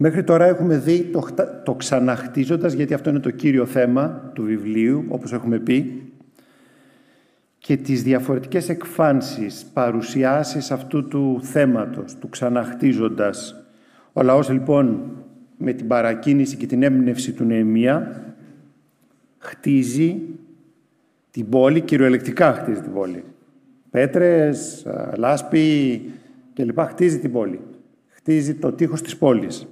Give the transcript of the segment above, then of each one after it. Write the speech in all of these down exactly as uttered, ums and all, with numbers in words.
Μέχρι τώρα έχουμε δει το, το ξαναχτίζοντας, γιατί αυτό είναι το κύριο θέμα του βιβλίου, όπως έχουμε πει, και τις διαφορετικές εκφάνσεις, παρουσιάσεις αυτού του θέματος, του ξαναχτίζοντας. Ο λαός λοιπόν με την παρακίνηση και την έμπνευση του Νεεμία χτίζει την πόλη, κυριολεκτικά χτίζει την πόλη. Πέτρες, λάσπη κλπ. Χτίζει την πόλη. Χτίζει το τείχος της πόλης.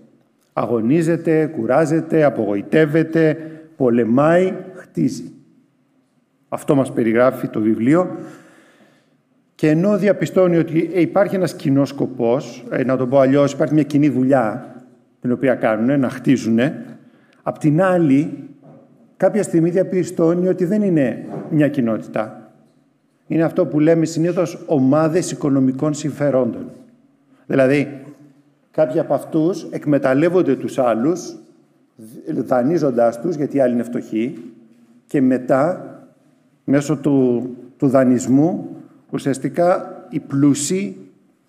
Αγωνίζεται, κουράζεται, απογοητεύεται, πολεμάει, χτίζει. Αυτό μας περιγράφει το βιβλίο. Και ενώ διαπιστώνει ότι υπάρχει ένας κοινός σκοπός, να το πω αλλιώς, υπάρχει μια κοινή δουλειά την οποία κάνουν, να χτίζουν, απ' την άλλη, κάποια στιγμή διαπιστώνει ότι δεν είναι μια κοινότητα. Είναι αυτό που λέμε συνήθως ομάδες οικονομικών συμφερόντων. Δηλαδή, κάποιοι από αυτούς εκμεταλλεύονται τους άλλους, δανείζοντάς τους, γιατί οι άλλοι είναι φτωχοί, και μετά, μέσω του, του δανεισμού, ουσιαστικά οι πλούσιοι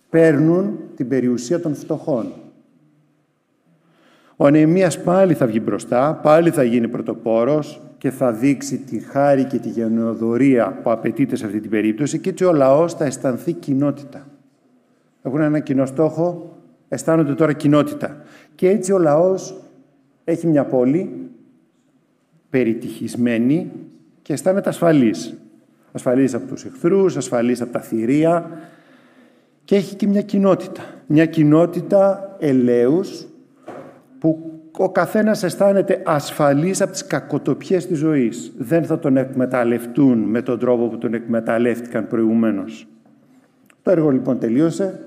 παίρνουν την περιουσία των φτωχών. Ο Νεεμίας πάλι θα βγει μπροστά, πάλι θα γίνει πρωτοπόρος και θα δείξει τη χάρη και τη γενναιοδωρία που απαιτείται σε αυτή την περίπτωση, και έτσι ο λαός θα αισθανθεί κοινότητα. Έχουν ένα κοινό στόχο, αισθάνονται τώρα κοινότητα. Και έτσι ο λαός έχει μια πόλη περιτυχισμένη και αισθάνεται ασφαλής. Ασφαλής από τους εχθρούς, ασφαλής από τα θηρία, και έχει και μια κοινότητα. Μια κοινότητα ελέους, που ο καθένας αισθάνεται ασφαλής από τις κακοτοπιές της ζωής. Δεν θα τον εκμεταλλευτούν με τον τρόπο που τον εκμεταλλεύτηκαν προηγουμένως. Το έργο λοιπόν τελείωσε,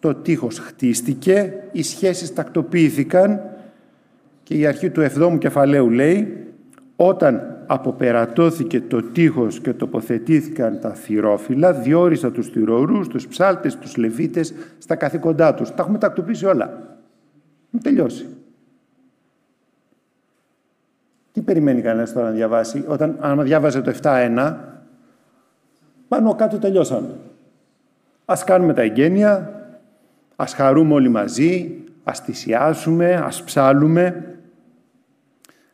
το τείχος χτίστηκε, οι σχέσεις τακτοποιήθηκαν, και η αρχή του εβδόμου κεφαλαίου λέει: «Όταν αποπερατώθηκε το τείχος και τοποθετήθηκαν τα θυρόφυλλα, διόρισα τους θυρωρούς, τους ψάλτες, τους λεβίτες στα καθήκοντά τους». Τα έχουμε τακτοποιήσει όλα. Τελειώσει. Τι περιμένει κανένας τώρα να διαβάσει? Όταν αν διάβαζε το επτά ένα, πάνω κάτω τελειώσαμε. Ας κάνουμε τα εγγένεια, ας χαρούμε όλοι μαζί, ας θυσιάσουμε, ας ψάλουμε.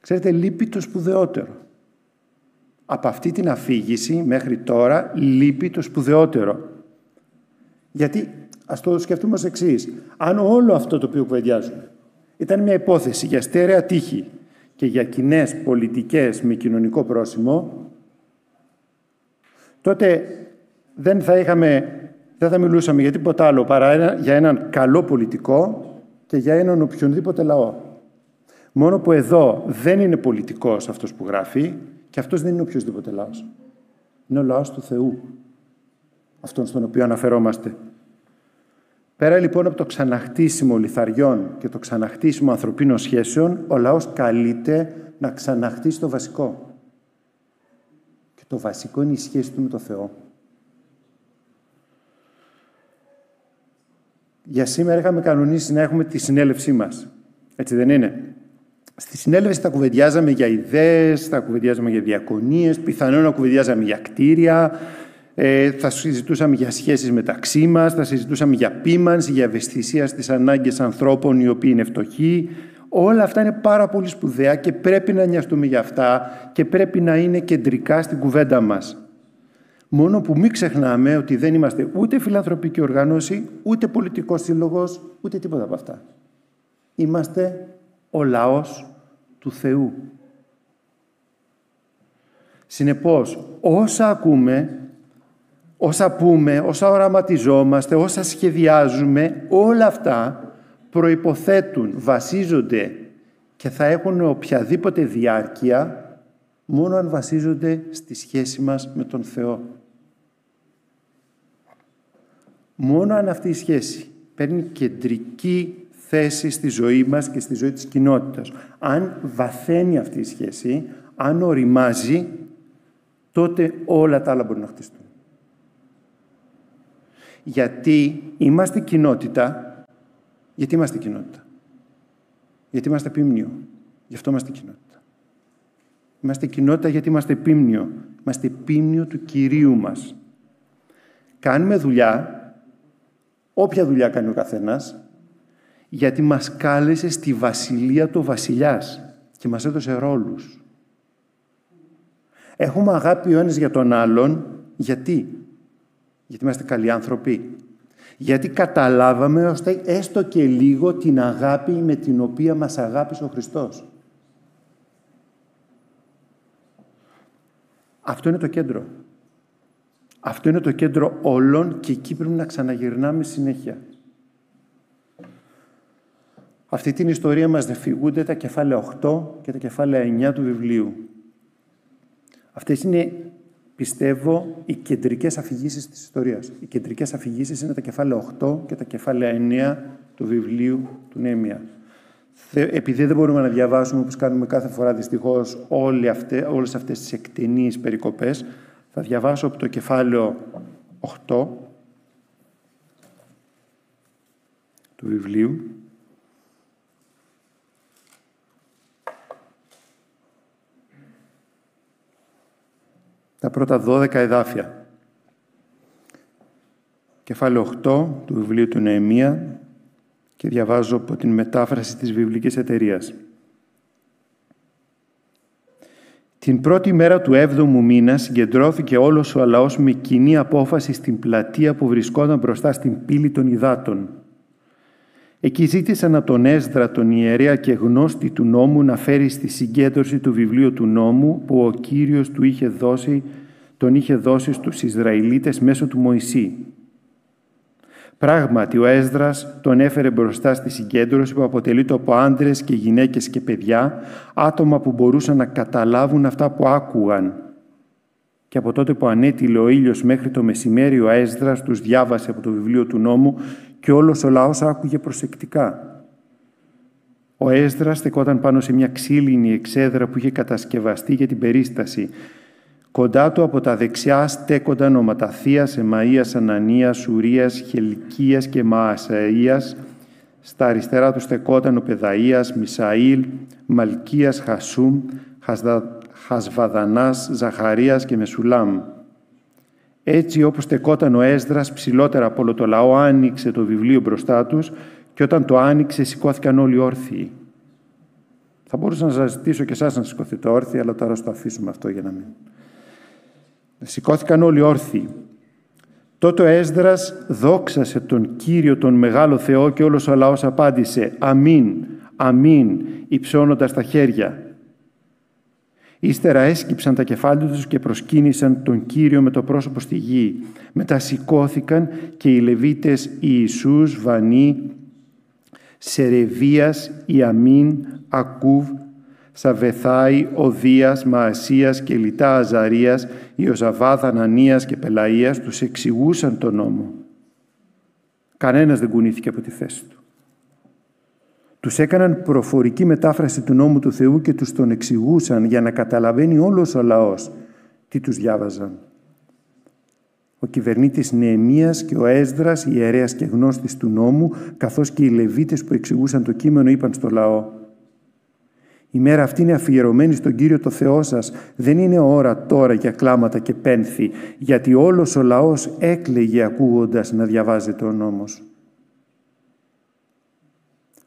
Ξέρετε, λείπει το σπουδαιότερο. Από αυτή την αφήγηση μέχρι τώρα λείπει το σπουδαιότερο. Γιατί ας το σκεφτούμε ως εξής. Αν όλο αυτό το οποίο κουβεντιάζουμε ήταν μια υπόθεση για στέρεα τείχη και για κοινές πολιτικές με κοινωνικό πρόσημο, τότε δεν θα, είχαμε, δεν θα μιλούσαμε για τίποτα άλλο παρά για έναν καλό πολιτικό και για έναν οποιονδήποτε λαό. Μόνο που εδώ δεν είναι πολιτικός αυτός που γράφει, και αυτός δεν είναι οποιοδήποτε λαός. Είναι ο λαός του Θεού, αυτόν στον οποίο αναφερόμαστε. Πέρα λοιπόν από το ξαναχτίσιμο λιθαριών και το ξαναχτίσιμο ανθρωπίνων σχέσεων, ο λαός καλείται να ξαναχτίσει το βασικό. Και το βασικό είναι η σχέση του με τον Θεό. Για σήμερα είχαμε κανονίσει να έχουμε τη συνέλευσή μας. Έτσι δεν είναι? Στη συνέλευση τα κουβεντιάζαμε για ιδέες, τα κουβεντιάζαμε για διακονίες, πιθανόν να κουβεντιάζαμε για κτίρια, θα συζητούσαμε για σχέσεις μεταξύ μας, θα συζητούσαμε για ποίμανση, για ευαισθησία στις ανάγκες ανθρώπων οι οποίοι είναι φτωχοί. Όλα αυτά είναι πάρα πολύ σπουδαία και πρέπει να νοιαστούμε για αυτά και πρέπει να είναι κεντρικά στην κουβέντα μας. Μόνο που μην ξεχνάμε ότι δεν είμαστε ούτε φιλανθρωπική οργάνωση, ούτε πολιτικός σύλλογος, ούτε τίποτα από αυτά. Είμαστε ο λαός του Θεού. Συνεπώς, όσα ακούμε, όσα πούμε, όσα οραματιζόμαστε, όσα σχεδιάζουμε, όλα αυτά προϋποθέτουν, βασίζονται και θα έχουν οποιαδήποτε διάρκεια μόνο αν βασίζονται στη σχέση μας με τον Θεό. Μόνο αν αυτή η σχέση παίρνει κεντρική θέση στη ζωή μας και στη ζωή της κοινότητας. Αν βαθαίνει αυτή η σχέση, αν οριμάζει, τότε όλα τα άλλα μπορούν να χτιστούν. Γιατί είμαστε κοινότητα, γιατί είμαστε κοινότητα. Γιατί είμαστε πίμνιο, γι' αυτό είμαστε κοινότητα. Είμαστε κοινότητα γιατί είμαστε πίμνιο. Είμαστε πίμνιο του Κυρίου μας. Κάνουμε δουλειά, όποια δουλειά κάνει ο καθένας, γιατί μας κάλεσε στη βασιλεία του βασιλιάς και μας έδωσε ρόλους. Έχουμε αγάπη ο ένας για τον άλλον. Γιατί? Γιατί είμαστε καλοί άνθρωποι. Γιατί καταλάβαμε ώστε έστω και λίγο την αγάπη με την οποία μας αγάπησε ο Χριστός. Αυτό είναι το κέντρο. Αυτό είναι το κέντρο όλων και εκεί πρέπει να ξαναγυρνάμε συνέχεια. Αυτή την ιστορία μας διηγούνται τα κεφάλαια οκτώ και τα κεφάλαια εννιά του βιβλίου. Αυτές είναι, πιστεύω, οι κεντρικές αφηγήσεις της ιστορίας. Οι κεντρικές αφηγήσεις είναι τα κεφάλαια οκτώ και τα κεφάλαια εννιά του βιβλίου του Νεεμία. Επειδή δεν μπορούμε να διαβάσουμε, όπως κάνουμε κάθε φορά δυστυχώς, όλες αυτές τις εκτενείς περικοπές, θα διαβάσω από το κεφάλαιο οκτώ του βιβλίου. Τα πρώτα δώδεκα εδάφια. Κεφάλαιο οκτώ του βιβλίου του Νεεμία και διαβάζω από την μετάφραση της Βιβλικής Εταιρείας. Την πρώτη μέρα του έβδομου μήνα συγκεντρώθηκε όλος ο λαός με κοινή απόφαση στην πλατεία που βρισκόταν μπροστά στην πύλη των υδάτων. Εκεί ζήτησαν από τον Έσδρα, τον ιερέα και γνώστη του νόμου, να φέρει στη συγκέντρωση του βιβλίου του νόμου που ο Κύριος του είχε δώσει, τον είχε δώσει στους Ισραηλίτες μέσω του Μωυσή. Πράγματι, ο Έσδρας τον έφερε μπροστά στη συγκέντρωση που αποτελείται από άντρες και γυναίκες και παιδιά, άτομα που μπορούσαν να καταλάβουν αυτά που άκουγαν. Και από τότε που ανέτειλε ο ήλιος μέχρι το μεσημέρι, ο Έσδρας τους διάβασε από το βιβλίο του νόμου και όλος ο λαός άκουγε προσεκτικά. Ο Έσδρας στεκόταν πάνω σε μια ξύλινη εξέδρα που είχε κατασκευαστεί για την περίσταση. Κοντά του από τα δεξιά στέκονταν ο Ματαθίας, Εμαΐας, Ανανίας, Σουρίας, Χελκίας και Μαάσαΐας. Στα αριστερά του στεκόταν ο Πεδαΐας, Μισαήλ, Μαλκίας, Χασούμ, Χασδα... Χασβαδανάς, Ζαχαρίας και Μεσουλάμ. Έτσι όπως στεκόταν ο Έσδρας ψηλότερα από όλο το λαό, άνοιξε το βιβλίο μπροστά τους και όταν το άνοιξε σηκώθηκαν όλοι όρθιοι. Θα μπορούσα να σας ζητήσω και εσάς να σηκωθείτε όρθιοι, αλλά τώρα στο αφήσουμε αυτό για να μην... Σηκώθηκαν όλοι όρθιοι. Τότε ο Έσδρας δόξασε τον Κύριο, τον Μεγάλο Θεό, και όλος ο λαός απάντησε «Αμήν, αμήν», υψώνοντας τα χέρια. Ύστερα έσκυψαν τα κεφάλια τους και προσκύνησαν τον Κύριο με το πρόσωπο στη γη. Μετά σηκώθηκαν και οι Λεβίτες Ιησούς, Βανί, Σερεβίας, Ιαμίν, Ακούβ, Σαββεθάη, Οδίας, Μαασίας και Λυτά Αζαρίας, Ιοζαβάδ, Ανανίας και Πελαΐας, τους εξηγούσαν τον νόμο. Κανένας δεν κουνήθηκε από τη θέση του. Τους έκαναν προφορική μετάφραση του νόμου του Θεού και τους τον εξηγούσαν για να καταλαβαίνει όλος ο λαός τι τους διάβαζαν. Ο κυβερνήτης Νεεμίας και ο Έσδρας, ιερέας και γνώστης του νόμου, καθώς και οι Λεβίτες που εξηγούσαν το κείμενο, είπαν στο λαό: «Η μέρα αυτή είναι αφιερωμένη στον Κύριο το Θεό σας. Δεν είναι ώρα τώρα για κλάματα και πένθη, γιατί όλος ο λαός έκλαιγε ακούγοντας να διαβάζεται ο νόμος».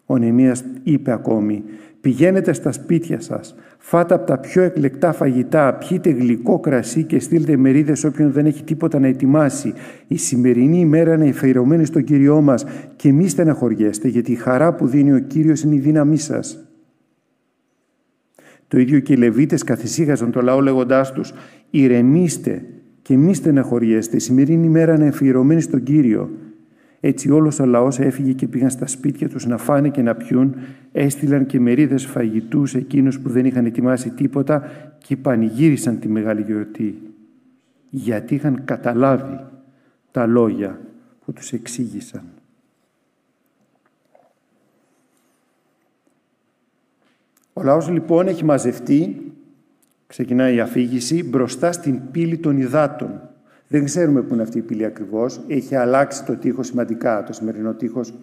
Ο Νεεμίας είπε ακόμη: «Πηγαίνετε στα σπίτια σας, φάτε από τα πιο εκλεκτά φαγητά, πιείτε γλυκό κρασί και στείλτε μερίδες όποιον δεν έχει τίποτα να ετοιμάσει. Η σημερινή ημέρα είναι αφιερωμένη στον Κύριό μας και μη στεναχωριέστε, γιατί η χαρά που δίνει ο Κύριος είναι η δύναμή σας». Το ίδιο και οι Λεβίτες καθησύχαζαν το λαό λέγοντάς τους: «Ηρεμήστε και μη στεναχωριέστε, η σημερινή ημέρα είναι αφιερωμένη στον Κύριο». Έτσι όλος ο λαός έφυγε και πήγαν στα σπίτια τους να φάνε και να πιούν, έστειλαν και μερίδες φαγητού σε εκείνους που δεν είχαν ετοιμάσει τίποτα και πανηγύρισαν τη μεγάλη γιορτή, γιατί είχαν καταλάβει τα λόγια που τους εξήγησαν. Ο λαός λοιπόν έχει μαζευτεί, ξεκινάει η αφήγηση, μπροστά στην πύλη των υδάτων. Δεν ξέρουμε πού είναι αυτή η πύλη ακριβώς. Έχει αλλάξει το τείχος σημαντικά. Το σημερινό τείχος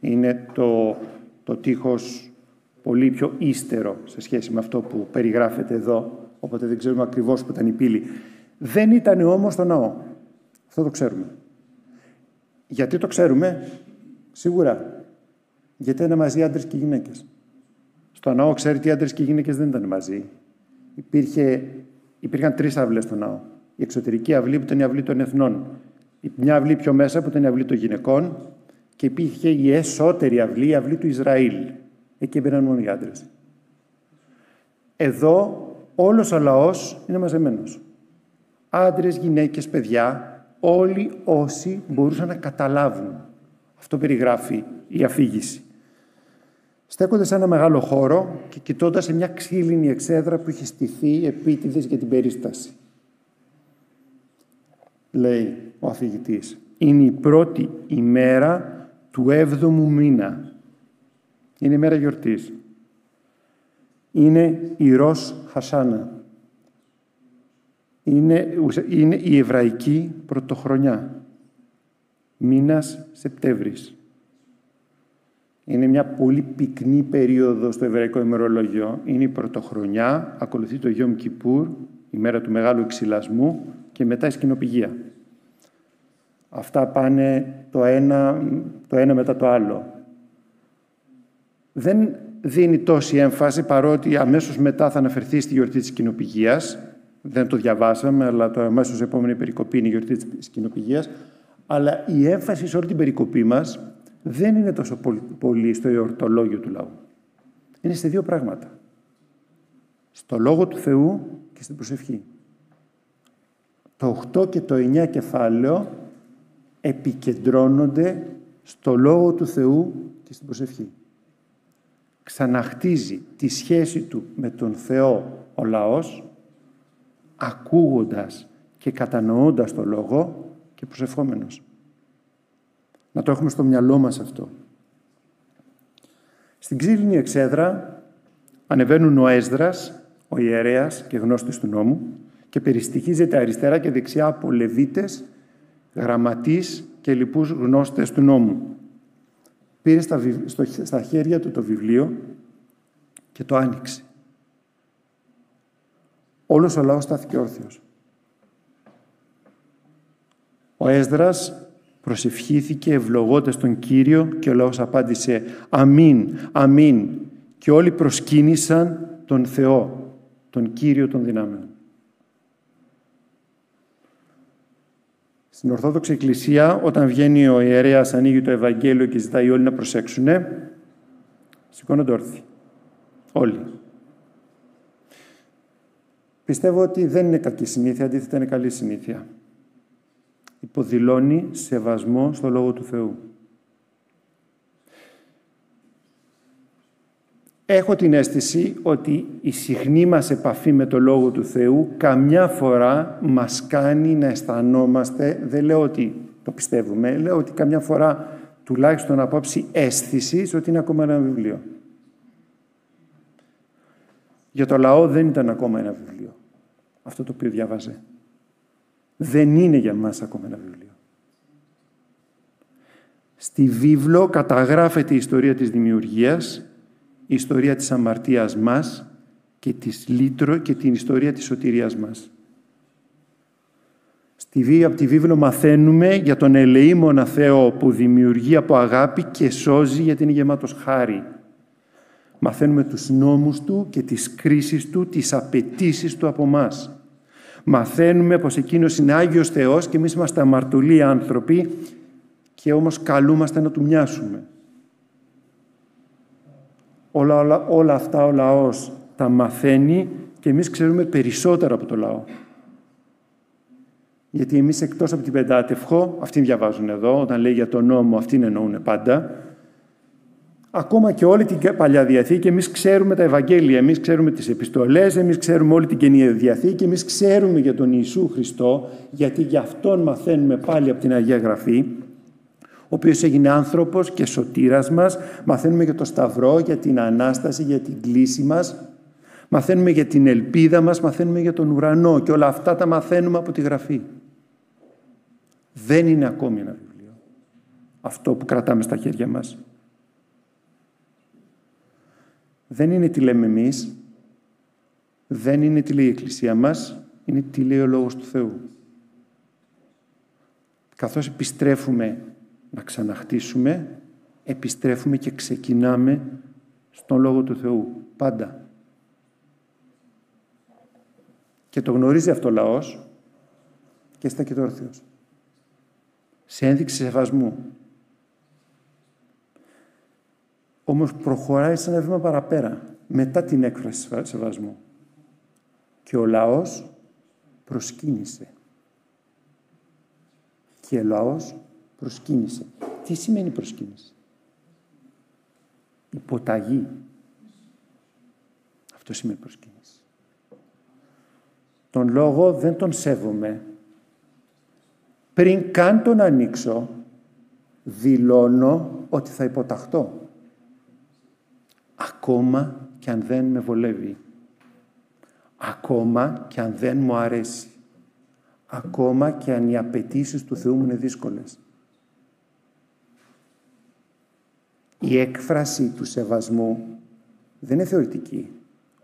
είναι το, το τείχος πολύ πιο ύστερο σε σχέση με αυτό που περιγράφεται εδώ. Οπότε δεν ξέρουμε ακριβώς πού ήταν η πύλη. Δεν ήταν όμως στο ναό. Αυτό το ξέρουμε. Γιατί το ξέρουμε? Σίγουρα. Γιατί ήταν μαζί άντρες και γυναίκες. Στο ναό, ξέρετε, οι άντρες και οι γυναίκες δεν ήταν μαζί. Υπήρχε, υπήρχαν τρεις αυλές στο ναό. Η εξωτερική αυλή που ήταν η αυλή των εθνών. Μια αυλή πιο μέσα που ήταν η αυλή των γυναικών. Και υπήρχε η εσωτερική αυλή, η αυλή του Ισραήλ. Εκεί μπαίναν μόνο οι άντρες. Εδώ όλος ο λαός είναι μαζεμένος. Άντρες, γυναίκες, παιδιά, όλοι όσοι μπορούσαν να καταλάβουν. Αυτό περιγράφει η αφήγηση. Στέκονται σε ένα μεγάλο χώρο και κοιτώντας σε μια ξύλινη εξέδρα που είχε στηθεί επίτηδες για την περίσταση. Λέει ο αφηγητής, είναι η πρώτη ημέρα του έβδομου μήνα. Είναι η μέρα γιορτής. Είναι η Ρος Χασάνα. Είναι, είναι η εβραϊκή πρωτοχρονιά. Μήνας Σεπτέμβρης. Είναι μια πολύ πυκνή περίοδο στο εβραϊκό ημερολόγιο. Είναι η πρωτοχρονιά, ακολουθεί το Γιόμ Κιπούρ, η μέρα του μεγάλου εξυλασμού και μετά η σκηνοπηγία. Αυτά πάνε το ένα, το ένα μετά το άλλο. Δεν δίνει τόση έμφαση, παρότι αμέσως μετά θα αναφερθεί στη γιορτή της σκηνοπηγίας. Δεν το διαβάσαμε, αλλά το αμέσως επόμενη περικοπή είναι η γιορτή της σκηνοπηγίας. Αλλά η έμφαση σε όλη την περικοπή μας δεν είναι τόσο πολύ στο εορτολόγιο του λαού. Είναι σε δύο πράγματα. Στο Λόγο του Θεού και στην προσευχή. Το οκτώ και το εννιά κεφάλαιο επικεντρώνονται στο Λόγο του Θεού και στην προσευχή. Ξαναχτίζει τη σχέση του με τον Θεό ο λαός, ακούγοντας και κατανοώντας το Λόγο και προσευχόμενος. Να το έχουμε στο μυαλό μας αυτό. Στην ξύλινη εξέδρα ανεβαίνουν ο Έσδρας, ο ιερέας και γνώστης του νόμου, και περιστοιχίζεται αριστερά και δεξιά από λεβίτες, γραμματείς και λοιπούς γνώστες του νόμου. Πήρε στα, στο, στα χέρια του το βιβλίο και το άνοιξε. Όλος ο λαός στάθηκε όρθιος. Ο Έσδρας προσευχήθηκε ευλογώντας τον Κύριο και ο λαός απάντησε «Αμήν, αμήν» και όλοι προσκύνησαν τον Θεό, τον Κύριο των δυνάμεων. Στην Ορθόδοξη Εκκλησία, όταν βγαίνει ο ιερέας, ανοίγει το Ευαγγέλιο και ζητάει όλοι να προσέξουνε, σηκώνονται όρθιοι. Όλοι. Πιστεύω ότι δεν είναι κακή συνήθεια, αντίθετα είναι καλή συνήθεια. Υποδηλώνει σεβασμό στο Λόγο του Θεού. Έχω την αίσθηση ότι η συχνή μας επαφή με το Λόγο του Θεού καμιά φορά μας κάνει να αισθανόμαστε, δεν λέω ότι το πιστεύουμε, λέω ότι καμιά φορά τουλάχιστον απόψη αίσθησης ότι είναι ακόμα ένα βιβλίο. Για το λαό δεν ήταν ακόμα ένα βιβλίο. Αυτό το οποίο διάβαζε. Δεν είναι για μας ακόμα ένα βιβλίο. Στη βίβλο καταγράφεται η ιστορία της δημιουργίας, η ιστορία της αμαρτίας μας και, της λύτρο, και την ιστορία της σωτηρίας μας. Στη, από τη βίβλο μαθαίνουμε για τον ελεήμονα Θεό που δημιουργεί από αγάπη και σώζει γιατί είναι γεμάτος χάρη. Μαθαίνουμε τους νόμους Του και τις κρίσεις Του, τις απαιτήσεις Του από εμάς. Μαθαίνουμε πως Εκείνος είναι Άγιος Θεός και εμείς είμαστε αμαρτωλοί άνθρωποι και όμως καλούμαστε να Του μοιάσουμε. Όλα, όλα, όλα αυτά ο λαός τα μαθαίνει και εμείς ξέρουμε περισσότερα από το λαό. Γιατί εμείς εκτός από την Πεντάτευχο, αυτήν διαβάζουν εδώ, όταν λέει για τον νόμο, αυτήν εννοούν πάντα, ακόμα και όλη την Παλιά Διαθήκη, εμείς ξέρουμε τα Ευαγγέλια, εμείς ξέρουμε τις επιστολές, εμείς ξέρουμε όλη την Καινή Διαθήκη, εμείς ξέρουμε για τον Ιησού Χριστό, γιατί γι' αυτόν μαθαίνουμε πάλι από την Αγία Γραφή, ο οποίος έγινε άνθρωπος και σωτήρας μας. Μαθαίνουμε για το Σταυρό, για την Ανάσταση, για την κλίση μας. Μαθαίνουμε για την ελπίδα μας, μαθαίνουμε για τον ουρανό και όλα αυτά τα μαθαίνουμε από τη Γραφή. Δεν είναι ακόμη ένα βιβλίο αυτό που κρατάμε στα χέρια μας. Δεν είναι τι λέμε εμείς, δεν είναι τι λέει η Εκκλησία μας, είναι τι λέει ο Λόγος του Θεού. Καθώς επιστρέφουμε να ξαναχτίσουμε, επιστρέφουμε και ξεκινάμε στον Λόγο του Θεού, πάντα. Και το γνωρίζει αυτό ο λαός και στέκεται και τώρα ο Θεός. Σε ένδειξη σεβασμού. Όμως προχωράει σε ένα βήμα παραπέρα, μετά την έκφραση σεβασμού. Και ο λαός προσκύνησε. Και ο λαός προσκύνησε. Τι σημαίνει προσκύνηση? Υποταγή. Αυτό σημαίνει προσκύνηση. Τον λόγο δεν τον σέβομαι. Πριν καν τον ανοίξω, δηλώνω ότι θα υποταχτώ. Ακόμα και αν δεν με βολεύει. Ακόμα και αν δεν μου αρέσει. Ακόμα και αν οι απαιτήσεις του Θεού μου είναι δύσκολες. Η έκφραση του σεβασμού δεν είναι θεωρητική,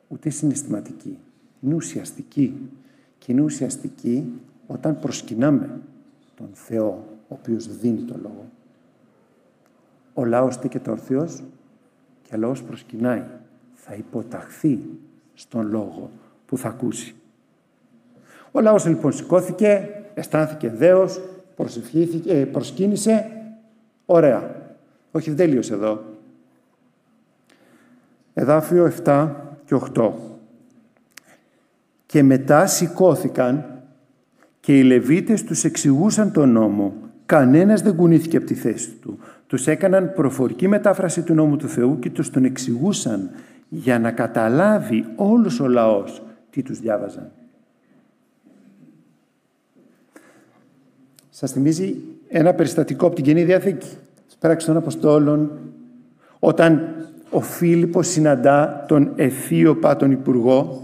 ούτε συναισθηματική. Είναι ουσιαστική. Και είναι ουσιαστική όταν προσκυνάμε τον Θεό, ο οποίος δίνει το λόγο. Ο λαός στέκεται ορθίος και ο λαός προσκυνάει. Θα υποταχθεί στον λόγο που θα ακούσει. Ο λαός λοιπόν σηκώθηκε, αισθάνθηκε δέος, προσευχήθηκε, προσκύνησε. Ωραία. Όχι, δεν τελείωσε εδώ. Εδάφιο επτά και οκτώ. Και μετά σηκώθηκαν και οι Λεβίτες τους εξηγούσαν τον νόμο. Κανένας δεν κουνήθηκε από τη θέση του. Τους έκαναν προφορική μετάφραση του νόμου του Θεού και τους τον εξηγούσαν για να καταλάβει όλος ο λαός τι τους διάβαζαν. Σας θυμίζει ένα περιστατικό από την Καινή Διαθήκη. Πράξη των Αποστόλων, όταν ο Φίλιππος συναντά τον Αιθίωπα, τον υπουργό,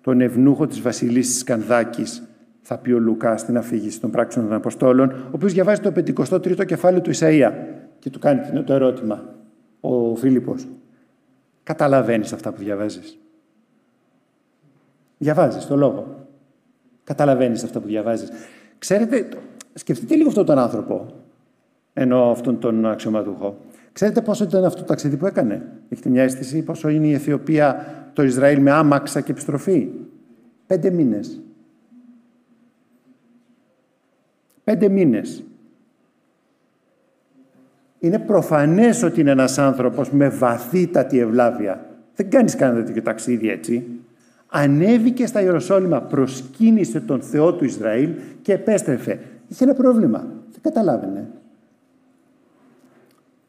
τον ευνούχο της βασιλής της Κανδάκης, θα πει ο Λουκάς στην αφήγηση των Πράξεων των Αποστόλων, ο οποίος διαβάζει το πενηκοστό τρίτο κεφάλαιο του Ισαΐα και του κάνει το ερώτημα ο Φίλιππος. Καταλαβαίνεις αυτά που διαβάζεις? Διαβάζεις το λόγο. Καταλαβαίνεις αυτά που διαβάζεις? Ξέρετε, σκεφτείτε λίγο αυτόν τον άνθρωπο. Ενώ αυτόν τον αξιωματούχο. Ξέρετε πόσο ήταν αυτό το ταξίδι που έκανε? Έχετε μια αίσθηση πόσο είναι η Αιθιοπία, το Ισραήλ με άμαξα και επιστροφή? Πέντε μήνες. Πέντε μήνες. Είναι προφανές ότι είναι ένας άνθρωπος με βαθύτατη ευλάβεια. Δεν κάνεις κανένα τέτοιο ταξίδι έτσι. Ανέβηκε στα Ιεροσόλυμα, προσκύνησε τον Θεό του Ισραήλ και επέστρεφε. Είχε ένα πρόβλημα. Δεν καταλάβαινε.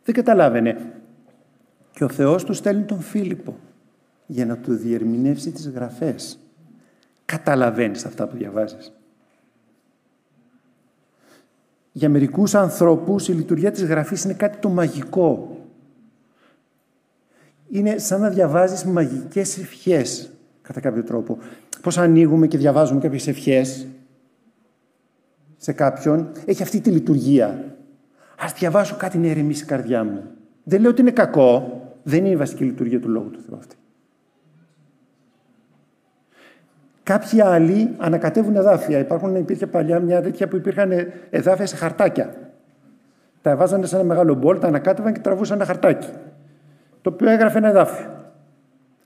Δεν καταλάβαινε. Και ο Θεός του στέλνει τον Φίλιππο για να του διερμηνεύσει τις γραφές. Καταλαβαίνεις αυτά που διαβάζεις. Για μερικούς ανθρώπους η λειτουργία της γραφής είναι κάτι το μαγικό. Είναι σαν να διαβάζεις μαγικές ευχές, κατά κάποιο τρόπο. Πώς ανοίγουμε και διαβάζουμε κάποιες ευχές σε κάποιον. Έχει αυτή τη λειτουργία. Ας διαβάσω κάτι να ηρεμήσει η καρδιά μου. Δεν λέω ότι είναι κακό. Δεν είναι η βασική λειτουργία του Λόγου του Θεού αυτή. Κάποιοι άλλοι ανακατεύουν εδάφια. Υπάρχουν, υπήρχε παλιά μια τέτοια που υπήρχαν εδάφια σε χαρτάκια. Τα βάζανε σε ένα μεγάλο μπολ, τα ανακάτευαν και τραβούσαν ένα χαρτάκι. Το οποίο έγραφε ένα εδάφιο.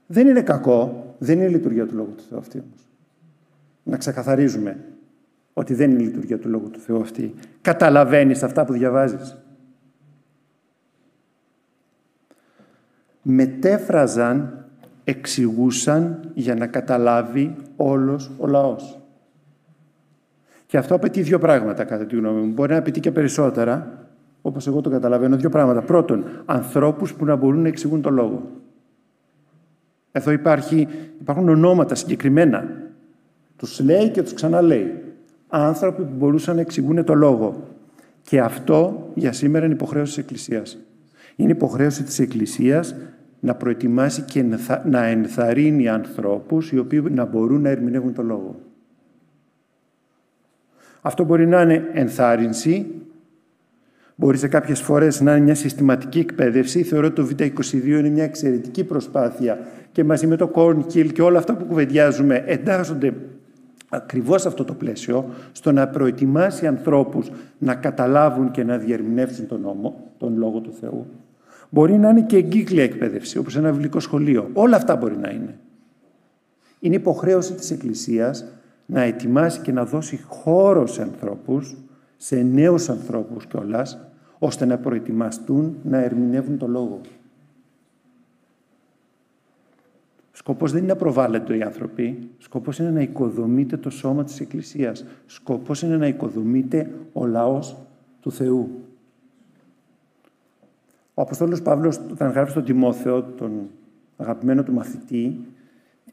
Δεν είναι κακό. Δεν είναι η λειτουργία του Λόγου του Θεού αυτή όμως. Να ξεκαθαρίζουμε. Ότι δεν είναι η λειτουργία του Λόγου του Θεού αυτή. Καταλαβαίνεις αυτά που διαβάζεις. Μετέφραζαν, εξηγούσαν για να καταλάβει όλος ο λαός. Και αυτό απαιτεί δύο πράγματα κατά τη γνώμη μου. Μπορεί να απαιτεί και περισσότερα, όπως εγώ το καταλαβαίνω, δύο πράγματα. Πρώτον, ανθρώπους που να μπορούν να εξηγούν το Λόγο. Εδώ υπάρχει, υπάρχουν ονόματα συγκεκριμένα. Τους λέει και τους ξαναλέει. Άνθρωποι που μπορούσαν να εξηγούν το Λόγο. Και αυτό για σήμερα είναι υποχρέωση της Εκκλησίας. Είναι υποχρέωση της Εκκλησίας να προετοιμάσει και να ενθαρρύνει ανθρώπους οι οποίοι να μπορούν να ερμηνεύουν το Λόγο. Αυτό μπορεί να είναι ενθάρρυνση, μπορεί σε κάποιες φορές να είναι μια συστηματική εκπαίδευση. Θεωρώ ότι το Β είκοσι δύο είναι μια εξαιρετική προσπάθεια και μαζί με το Cornkill και όλα αυτά που κουβεντιάζουμε εντάσσονται ακριβώς αυτό το πλαίσιο, στο να προετοιμάσει ανθρώπους να καταλάβουν και να διερμηνεύσουν τον νόμο, τον Λόγο του Θεού. Μπορεί να είναι και εγκύκλια εκπαίδευση, όπως ένα βιβλικό σχολείο. Όλα αυτά μπορεί να είναι. Είναι υποχρέωση της Εκκλησίας να ετοιμάσει και να δώσει χώρο σε ανθρώπους, σε νέους ανθρώπους κιόλας, ώστε να προετοιμαστούν να ερμηνεύουν το Λόγο. Σκοπός δεν είναι να προβάλλονται οι άνθρωποι. Σκοπός είναι να οικοδομείται το σώμα της Εκκλησίας. Σκοπός είναι να οικοδομείται ο λαός του Θεού. Ο Αποστόλος Παύλος, όταν γράφει στον Τιμόθεο, τον αγαπημένο του μαθητή,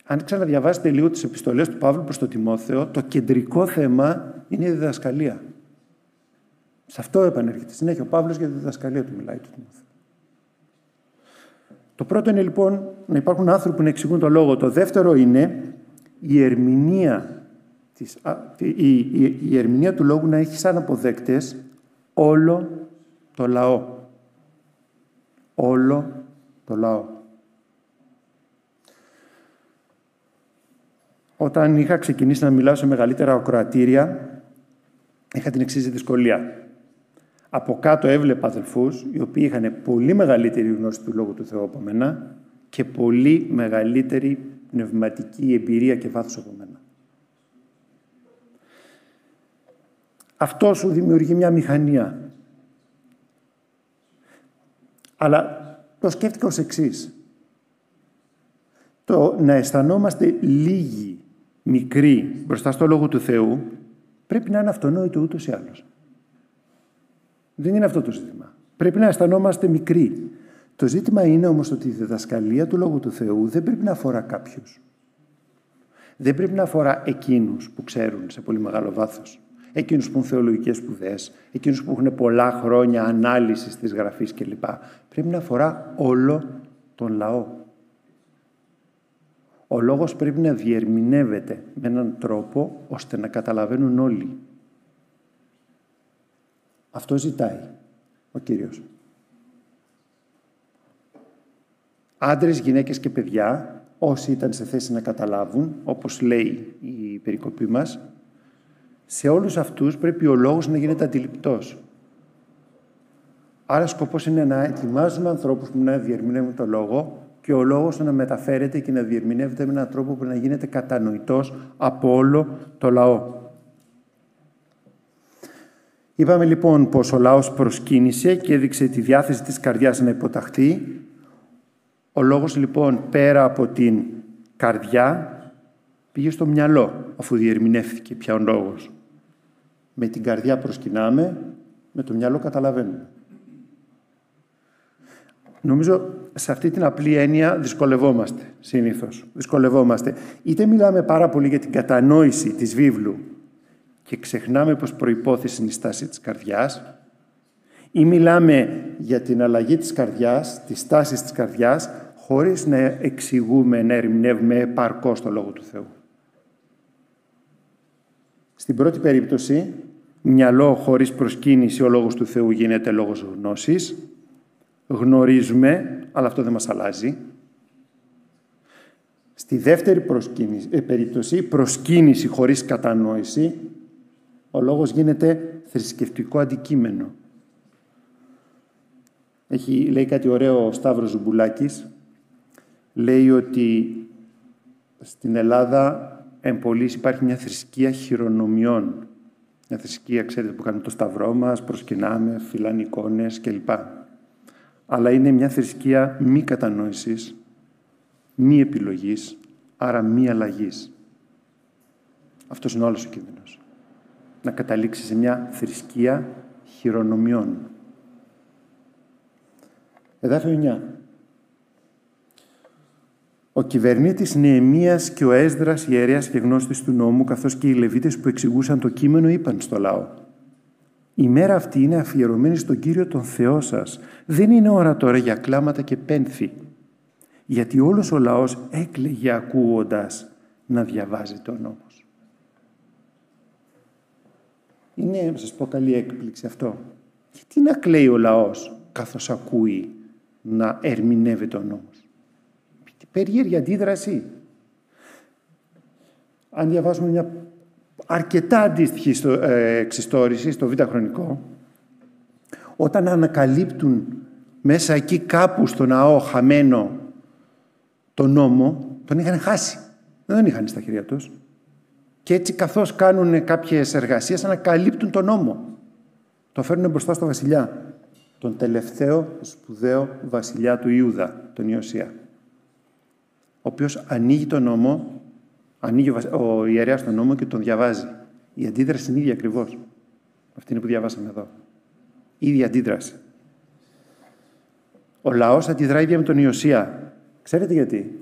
αν ξαναδιαβάσετε λίγο τις επιστολές του Παύλου προς τον Τιμόθεο, το κεντρικό θέμα είναι η διδασκαλία. Σε αυτό επανέρχεται συνέχεια ο Παύλος, για τη διδασκαλία του μιλάει του Τιμόθεου. Το πρώτο είναι λοιπόν να υπάρχουν άνθρωποι που να εξηγούν το Λόγο. Το δεύτερο είναι η ερμηνεία, της, η, η, η ερμηνεία του Λόγου να έχει σαν αποδέκτες όλο το λαό. Όλο το λαό. Όταν είχα ξεκινήσει να μιλάω σε μεγαλύτερα ακροατήρια, είχα την εξής δυσκολία. Από κάτω έβλεπα αδελφούς, οι οποίοι είχαν πολύ μεγαλύτερη γνώση του Λόγου του Θεού από μένα και πολύ μεγαλύτερη πνευματική εμπειρία και βάθος από μένα. Αυτό σου δημιουργεί μια μηχανία. Αλλά το σκέφτηκα ως εξής. Το να αισθανόμαστε λίγοι, μικροί, μπροστά στο Λόγο του Θεού, πρέπει να είναι αυτονόητο ούτως ή άλλως. Δεν είναι αυτό το ζήτημα. Πρέπει να αισθανόμαστε μικροί. Το ζήτημα είναι όμως ότι η διδασκαλία του Λόγου του Θεού δεν πρέπει να αφορά κάποιους. Δεν πρέπει να αφορά εκείνους που ξέρουν σε πολύ μεγάλο βάθος. Εκείνους που έχουν θεολογικές σπουδές, εκείνους που έχουν πολλά χρόνια ανάλυσης της Γραφής κλπ. Πρέπει να αφορά όλο τον λαό. Ο Λόγος πρέπει να διερμηνεύεται με έναν τρόπο ώστε να καταλαβαίνουν όλοι. Αυτό ζητάει ο Κύριος. Άντρες, γυναίκες και παιδιά, όσοι ήταν σε θέση να καταλάβουν, όπως λέει η περικοπή μας, σε όλους αυτούς πρέπει ο Λόγος να γίνεται αντιληπτός. Άρα σκοπός είναι να ετοιμάζουμε ανθρώπους που να διερμηνεύουν το Λόγο και ο Λόγος να μεταφέρεται και να διερμηνεύεται με έναν τρόπο που να γίνεται κατανοητός από όλο το λαό. Είπαμε λοιπόν πως ο λαός προσκύνησε και έδειξε τη διάθεση της καρδιάς να υποταχθεί. Ο Λόγος λοιπόν πέρα από την καρδιά πήγε στο μυαλό, αφού διερμηνεύθηκε πια ο Λόγος. Με την καρδιά προσκυνάμε, με το μυαλό καταλαβαίνουμε. Νομίζω σε αυτή την απλή έννοια δυσκολευόμαστε συνήθως. Δυσκολευόμαστε. Είτε μιλάμε πάρα πολύ για την κατανόηση της βίβλου και ξεχνάμε πως προϋπόθεση είναι η στάση της καρδιάς, ή μιλάμε για την αλλαγή της καρδιάς, της στάσης της καρδιάς, χωρίς να εξηγούμε, να ερμηνεύουμε επαρκώς το Λόγο του Θεού. Στην πρώτη περίπτωση, μυαλό χωρίς προσκύνηση, ο Λόγος του Θεού γίνεται λόγος γνώσης. Γνωρίζουμε, αλλά αυτό δεν μας αλλάζει. Στη δεύτερη ε, περίπτωση, προσκύνηση χωρίς κατανόηση, ο Λόγος γίνεται θρησκευτικό αντικείμενο. Έχει, λέει κάτι ωραίο ο Σταύρος Ζουμπουλάκης. Λέει ότι στην Ελλάδα εν πολλοίς υπάρχει μια θρησκεία χειρονομιών. Μια θρησκεία, ξέρετε, που κάνουμε το σταυρό μας, προσκυνάμε, φυλάνε εικόνες κλπ. Αλλά είναι μια θρησκεία μη κατανόησης, μη επιλογής, άρα μη αλλαγής. Αυτός είναι όλος ο κίνδυνος. Να καταλήξει σε μια θρησκεία χειρονομιών. Εδάφιο εννιά. Ο κυβερνήτης Νεεμίας και ο Έσδρας, ιερέας και γνώστης του νόμου, καθώς και οι Λεβίτες που εξηγούσαν το κείμενο, είπαν στο λαό: «Η μέρα αυτή είναι αφιερωμένη στον Κύριο τον Θεό σας. Δεν είναι ώρα τώρα για κλάματα και πένθη». Γιατί όλος ο λαός έκλαιγε ακούγοντας να διαβάζει τον νόμο. Είναι, σας πω, καλή έκπληξη αυτό. Γιατί να κλαίει ο λαός καθώς ακούει να ερμηνεύεται ο νόμος? Τι περίεργη αντίδραση. Αν διαβάσουμε μια αρκετά αντίστοιχη εξιστόρηση στο Β' χρονικό, όταν ανακαλύπτουν μέσα εκεί κάπου στο ναό χαμένο τον νόμο, τον είχαν χάσει. Δεν τον είχαν στα χέρια τους. Και έτσι, καθώς κάνουν κάποιες εργασίες, ανακαλύπτουν τον νόμο. Το φέρνουν μπροστά στο βασιλιά. Τον τελευταίο σπουδαίο βασιλιά του Ιούδα, τον Ιωσία. Ο οποίος ανοίγει τον νόμο, ανοίγει ο ιερέας τον νόμο και τον διαβάζει. Η αντίδραση είναι ίδια ακριβώς. Αυτή είναι που διαβάσαμε εδώ. Η ίδια αντίδραση. Ο λαός αντιδράει ίδια με τον Ιωσία. Ξέρετε γιατί?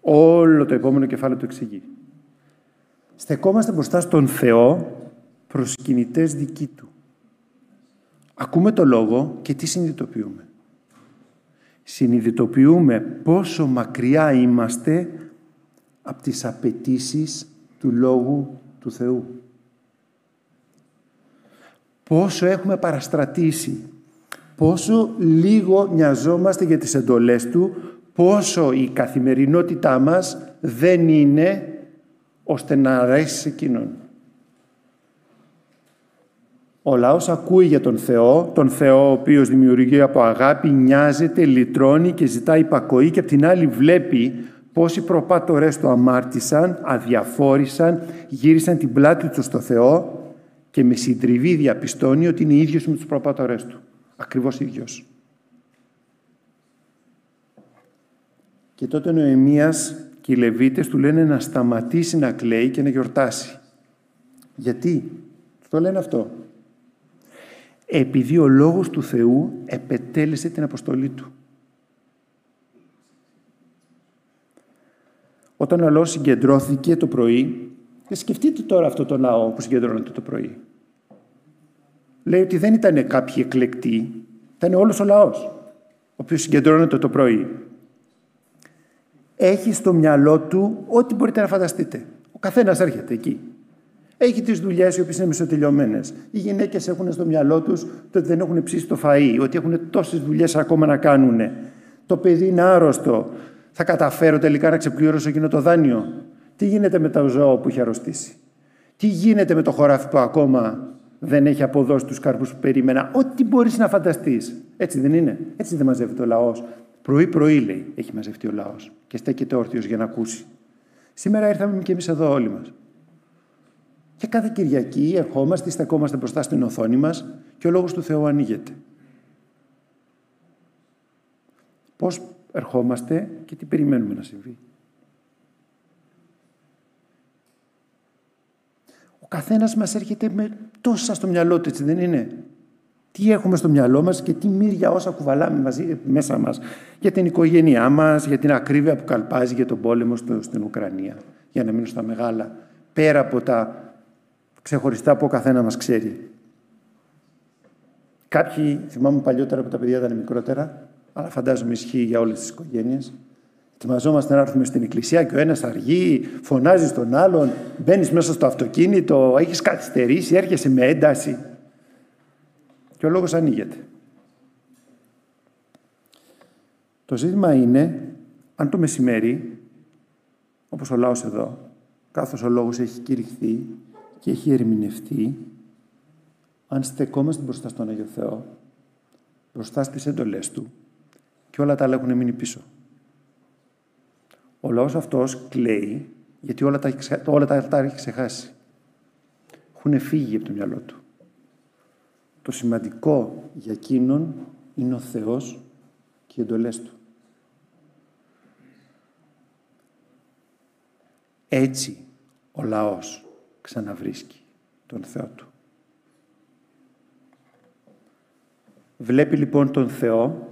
Όλο το επόμενο κεφάλαιο το εξηγεί. Στεκόμαστε μπροστά στον Θεό, προσκυνητές δικοί Του. Ακούμε το λόγο και τι συνειδητοποιούμε? Συνειδητοποιούμε πόσο μακριά είμαστε από τις απαιτήσεις του Λόγου του Θεού. Πόσο έχουμε παραστρατήσει, πόσο λίγο νοιαζόμαστε για τις εντολές Του, πόσο η καθημερινότητά μας δεν είναι ώστε να αρέσει σε εκείνον. Ο λαός ακούει για τον Θεό, τον Θεό ο οποίος δημιουργεί από αγάπη, νοιάζεται, λυτρώνει και ζητά υπακοή, και απ' την άλλη βλέπει πώς οι προπάτορες το αμάρτησαν, αδιαφόρησαν, γύρισαν την πλάτη του στο Θεό, και με συντριβή διαπιστώνει ότι είναι ίδιος με τους προπάτορες του. Ακριβώς ίδιος. Και τότε ο Νεεμίας και οι Λεβίτες του λένε να σταματήσει να κλαίει και να γιορτάσει. Γιατί? Του το λένε αυτό. Επειδή ο Λόγος του Θεού επετέλεσε την αποστολή Του. Όταν ο λαός συγκεντρώθηκε το πρωί, και σκεφτείτε τώρα αυτό το λαό που συγκεντρώνεται το πρωί. Λέει ότι δεν ήταν κάποιοι εκλεκτοί, ήταν όλος ο λαός, ο οποίος συγκεντρώνεται το πρωί. Έχει στο μυαλό του ό,τι μπορείτε να φανταστείτε. Ο καθένας έρχεται εκεί. Έχει τις δουλειές οι οποίες είναι μισοτελειωμένες. Οι γυναίκες έχουν στο μυαλό τους το ότι δεν έχουν ψήσει το φαΐ, ότι έχουν τόσες δουλειές ακόμα να κάνουν. Το παιδί είναι άρρωστο. Θα καταφέρω τελικά να ξεπληρώσω εκείνο το δάνειο? Τι γίνεται με τα ζώα που έχει αρρωστήσει? Τι γίνεται με το χωράφι που ακόμα δεν έχει αποδώσει τους καρπούς που περίμενα? Ό,τι μπορείς να φανταστείς. Έτσι δεν είναι? Έτσι δεν μαζεύεται ο λαός? Πρωί-πρωί, λέει, έχει μαζευτεί ο λαός και στέκεται όρθιος για να ακούσει. Σήμερα ήρθαμε και εμείς εδώ όλοι μας. Και κάθε Κυριακή ερχόμαστε, στεκόμαστε μπροστά στην οθόνη μας και ο Λόγος του Θεού ανοίγεται. Πώς ερχόμαστε και τι περιμένουμε να συμβεί? Ο καθένας μας έρχεται με τόσα στο μυαλό του, έτσι δεν είναι? Τι έχουμε στο μυαλό μας και τι μύρια όσα κουβαλάμε μαζί, μέσα μας, για την οικογένειά μας, για την ακρίβεια που καλπάζει, για τον πόλεμο στο, στην Ουκρανία, για να μείνω στα μεγάλα, πέρα από τα ξεχωριστά που ο καθένα μας ξέρει. Κάποιοι, θυμάμαι παλιότερα που τα παιδιά ήταν μικρότερα, αλλά φαντάζομαι ισχύει για όλες τις οικογένειες. Ετοιμαζόμαστε να έρθουμε στην εκκλησία και ο ένας αργεί, φωνάζει στον άλλον, μπαίνεις μέσα στο αυτοκίνητο, έχεις καθυστερήσει, έρχεσαι με ένταση. Και ο λόγος ανοίγεται. Το ζήτημα είναι, αν το μεσημέρι, όπως ο λαός εδώ, καθώς ο λόγος έχει κηρυχθεί και έχει ερμηνευτεί, αν στεκόμαστε μπροστά στον Άγιο Θεό, μπροστά στις εντολές Του, και όλα τα άλλα έχουν μείνει πίσω. Ο λαός αυτός κλαίει, γιατί όλα τα, όλα τα άλλα έχει ξεχάσει. Έχουν φύγει από το μυαλό του. Το σημαντικό για εκείνον είναι ο Θεός και οι εντολές Του. Έτσι ο λαός ξαναβρίσκει τον Θεό του. Βλέπει λοιπόν τον Θεό,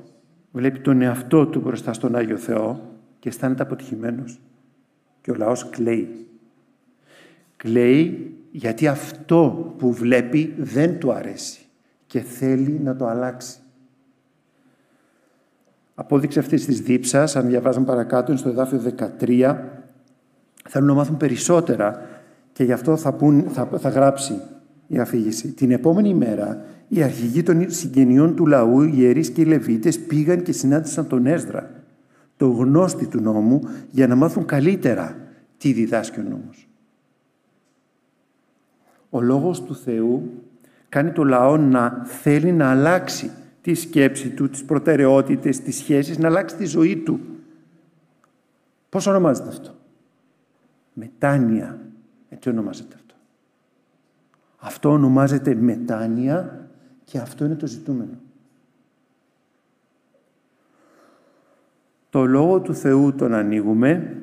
βλέπει τον εαυτό του μπροστά στον Άγιο Θεό και αισθάνεται αποτυχημένος. Και ο λαός κλαίει. Κλαίει γιατί αυτό που βλέπει δεν του αρέσει και θέλει να το αλλάξει. Απόδειξη αυτής της δίψας, αν διαβάζουμε παρακάτω, στο εδάφιο δεκατρία, θέλουν να μάθουν περισσότερα και γι' αυτό θα, πουν, θα, θα γράψει η αφήγηση. Την επόμενη μέρα, οι αρχηγοί των συγγενειών του λαού, οι ιερείς και οι Λεβίτες, πήγαν και συνάντησαν τον Έσδρα, τον γνώστη του νόμου, για να μάθουν καλύτερα τι διδάσκει ο νόμος. Ο Λόγος του Θεού κάνει το λαό να θέλει να αλλάξει τη σκέψη του, τις προτεραιότητες, τις σχέσεις, να αλλάξει τη ζωή του. Πώς ονομάζεται αυτό? Μετάνοια. Έτσι ονομάζεται αυτό. Αυτό ονομάζεται μετάνοια και αυτό είναι το ζητούμενο. Το Λόγο του Θεού τον ανοίγουμε,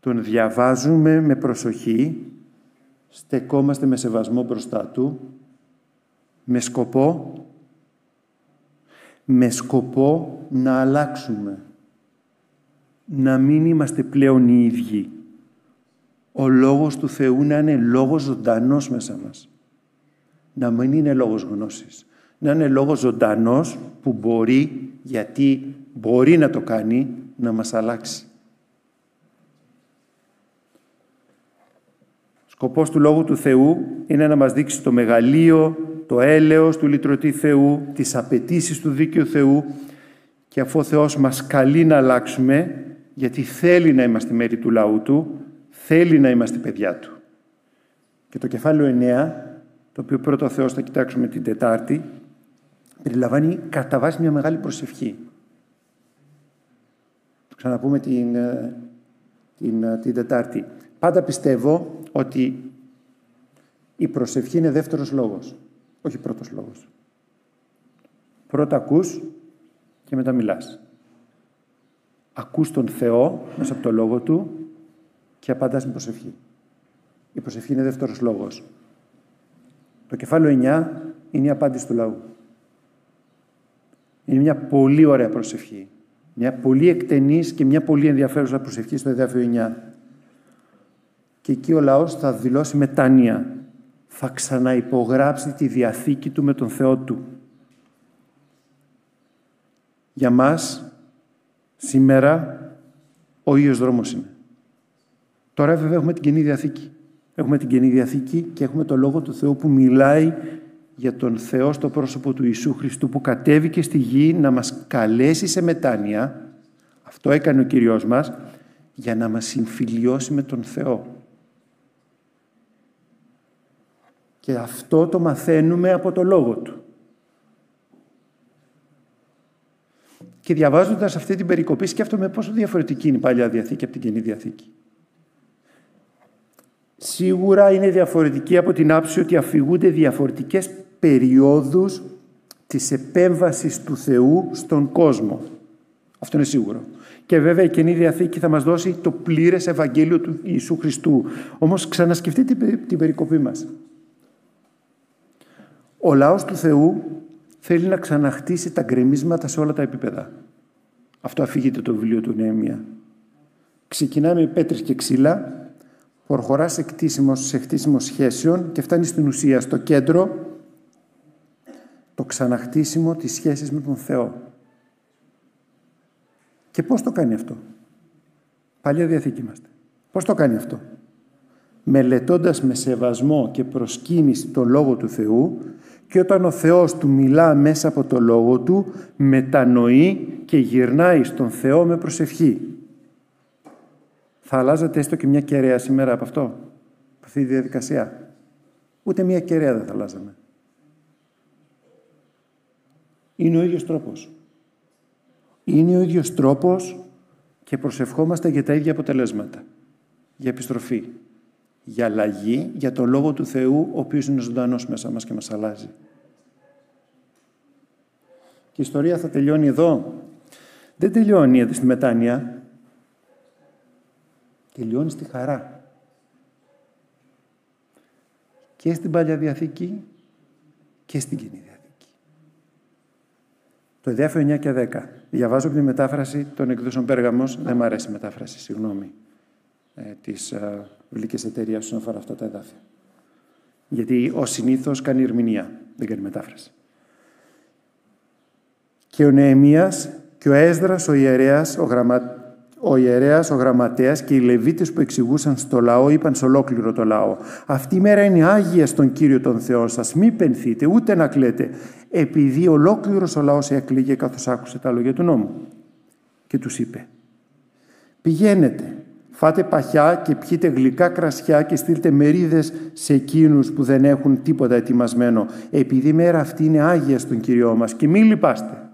τον διαβάζουμε με προσοχή, στεκόμαστε με σεβασμό μπροστά του, με σκοπό, με σκοπό να αλλάξουμε, να μην είμαστε πλέον οι ίδιοι. Ο Λόγος του Θεού να είναι λόγος ζωντανός μέσα μας. Να μην είναι λόγος γνώσης. Να είναι λόγος ζωντανός που μπορεί, γιατί μπορεί να το κάνει, να μας αλλάξει. Σκοπός του Λόγου του Θεού είναι να μας δείξει το μεγαλείο, το έλεος του λυτρωτή Θεού, τις απαιτήσεις του δίκαιου Θεού, και αφού ο Θεός μας καλεί να αλλάξουμε, γιατί θέλει να είμαστε μέρη του λαού Του, θέλει να είμαστε παιδιά Του. Και το κεφάλαιο εννέα, το οποίο πρώτο Θεός θα κοιτάξουμε την Τετάρτη, περιλαμβάνει κατά βάση μια μεγάλη προσευχή. Το ξαναπούμε την, την, την Τετάρτη. Πάντα πιστεύω ότι η προσευχή είναι δεύτερος λόγος, όχι πρώτος λόγος. Πρώτα ακούς και μετά μιλάς. Ακούς τον Θεό μέσα από το Λόγο Του και απαντάς με προσευχή. Η προσευχή είναι δεύτερος λόγος. Το κεφάλαιο εννέα είναι η απάντηση του λαού. Είναι μια πολύ ωραία προσευχή. Μια πολύ εκτενής και μια πολύ ενδιαφέρουσα προσευχή στο εδάφιο εννέα. Και εκεί ο λαός θα δηλώσει μετάνοια. Θα ξαναυπογράψει τη Διαθήκη του με τον Θεό του. Για μας, σήμερα, ο ίδιος δρόμος είναι. Τώρα βέβαια έχουμε την Καινή Διαθήκη. Έχουμε την Καινή Διαθήκη και έχουμε το Λόγο του Θεού που μιλάει για τον Θεό στο πρόσωπο του Ιησού Χριστού που κατέβηκε στη γη να μας καλέσει σε μετάνοια. Αυτό έκανε ο Κύριος μας για να μας συμφιλιώσει με τον Θεό. Και αυτό το μαθαίνουμε από το Λόγο Του. Και διαβάζοντας αυτή την περικοπή, σκέφτομαι πόσο διαφορετική είναι η Παλιά Διαθήκη από την Καινή Διαθήκη. Σίγουρα είναι διαφορετική από την άψη ότι αφηγούνται διαφορετικές περιόδους της επέμβασης του Θεού στον κόσμο. Αυτό είναι σίγουρο. Και βέβαια η Καινή Διαθήκη θα μας δώσει το πλήρες Ευαγγέλιο του Ιησού Χριστού. Όμως ξανασκεφτείτε την περικοπή μας. Ο λαός του Θεού θέλει να ξαναχτίσει τα γκρεμίσματα σε όλα τα επίπεδα. Αυτό αφηγείται το βιβλίο του Νεεμία. Ξεκινάει με πέτρες και ξύλα, προχωρά σε χτίσιμο, σε χτίσιμο σχέσεων και φτάνει στην ουσία, στο κέντρο, το ξαναχτίσιμο της σχέσης με τον Θεό. Και πώς το κάνει αυτό? Παλιά Διαθήκη είμαστε. Πώς το κάνει αυτό? Μελετώντας με σεβασμό και προσκύνηση τον Λόγο του Θεού, και όταν ο Θεός του μιλά μέσα από το Λόγο Του, μετανοεί και γυρνάει στον Θεό με προσευχή. Θα αλλάζατε έστω και μια κεραία σήμερα από αυτό, από αυτή τη διαδικασία? Ούτε μια κεραία δεν θα αλλάζαμε. Είναι ο ίδιος τρόπος. Είναι ο ίδιος τρόπος και προσευχόμαστε για τα ίδια αποτελέσματα. Για επιστροφή, για αλλαγή, για τον Λόγο του Θεού, ο οποίος είναι ζωντανός μέσα μας και μας αλλάζει. Και η ιστορία θα τελειώνει εδώ. Δεν τελειώνει στη μετάνοια. Τελειώνει στη χαρά. Και στην Παλιά Διαθήκη και στην Καινή Διαθήκη. Το εδάφιο εννέα και δέκα. Διαβάζω από τη μετάφραση των εκδόσεων Πέργαμος. Δεν μου αρέσει η μετάφραση, συγγνώμη, ε, της ε, βιβλικής εταιρείας όσον αφορά αυτά τα εδάφια. Γιατί ο συνήθως κάνει ερμηνεία, δεν κάνει μετάφραση. Και ο Νεεμίας και ο Έσδρας, ο ιερέας, ο γραμματέας, Ο ιερέας, ο γραμματέας και οι Λεβίτες που εξηγούσαν στο λαό, είπαν σε ολόκληρο το λαό: αυτή η μέρα είναι άγια στον Κύριο τον Θεό σας. Μη πενθείτε, ούτε να κλαίτε. Επειδή ολόκληρος ο λαός έκλαιγε καθώς άκουσε τα λόγια του νόμου. Και τους είπε: πηγαίνετε, Φάτε παχιά και πιείτε γλυκά κρασιά και στείλτε μερίδες σε εκείνους που δεν έχουν τίποτα ετοιμασμένο, επειδή η μέρα αυτή είναι άγια στον Κυριό μας. Και μην λυπάστε,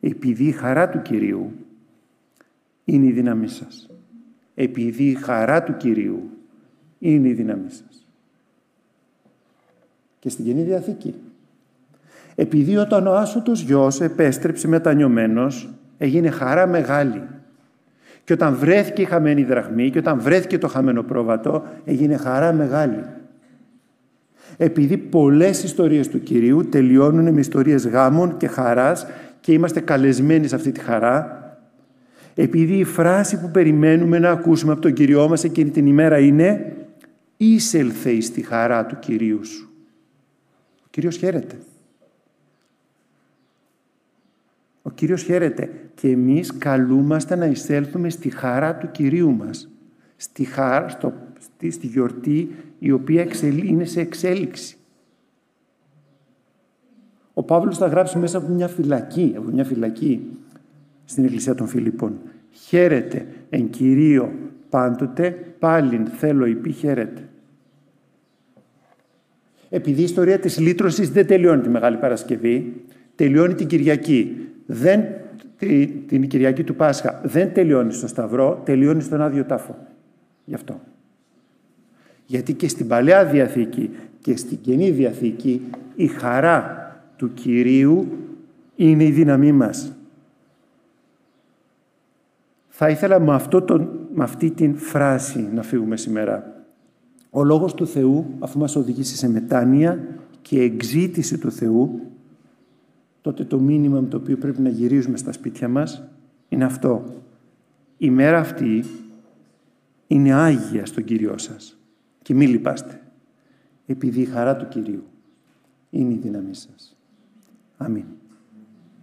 επειδή η χαρά του Κυρίου είναι η δύναμή σας. Επειδή η χαρά του Κυρίου είναι η δύναμή σας. Και στην Καινή Διαθήκη. Επειδή όταν ο άσωτος γιος επέστρεψε μετανιωμένος, έγινε χαρά μεγάλη. Και όταν βρέθηκε η χαμένη δραχμή και όταν βρέθηκε το χαμένο πρόβατο, έγινε χαρά μεγάλη. Επειδή πολλές ιστορίες του Κυρίου τελειώνουν με ιστορίες γάμων και χαράς και είμαστε καλεσμένοι σε αυτή τη χαρά, επειδή η φράση που περιμένουμε να ακούσουμε από τον Κυριό μας εκείνη την ημέρα είναι «Εισελθε εις τη χαρά του Κυρίου σου». Ο Κύριος χαίρεται. Ο Κύριος χαίρεται και εμείς καλούμαστε να εισέλθουμε στη χαρά του Κυρίου μας, στη, χαρά, στο, στη, στη γιορτή η οποία είναι σε εξέλιξη. Ο Παύλος θα γράψει μέσα από μια φυλακή, από μια φυλακή στην Εκκλησία των Φιλιππών. Χαίρετε εν Κυρίω πάντοτε, πάλιν θέλω υπή χαίρετε. Επειδή η ιστορία της λύτρωσης δεν τελειώνει τη Μεγάλη Παρασκευή, τελειώνει την Κυριακή. Δεν, την Κυριακή του Πάσχα δεν τελειώνει στο Σταυρό, τελειώνει στον Άδειο Τάφο. Γι' αυτό. Γιατί και στην Παλαιά Διαθήκη και στην Καινή Διαθήκη η χαρά του Κυρίου είναι η δύναμή μας. Θα ήθελα με, αυτό το, με αυτή την φράση να φύγουμε σήμερα. Ο Λόγος του Θεού, αφού μας οδηγήσει σε μετάνοια και εξήτηση του Θεού, τότε το μήνυμα με το οποίο πρέπει να γυρίζουμε στα σπίτια μας είναι αυτό. Η μέρα αυτή είναι άγια στον Κύριό σας. Και μη λυπάστε, επειδή η χαρά του Κυρίου είναι η δύναμή σας. Αμήν.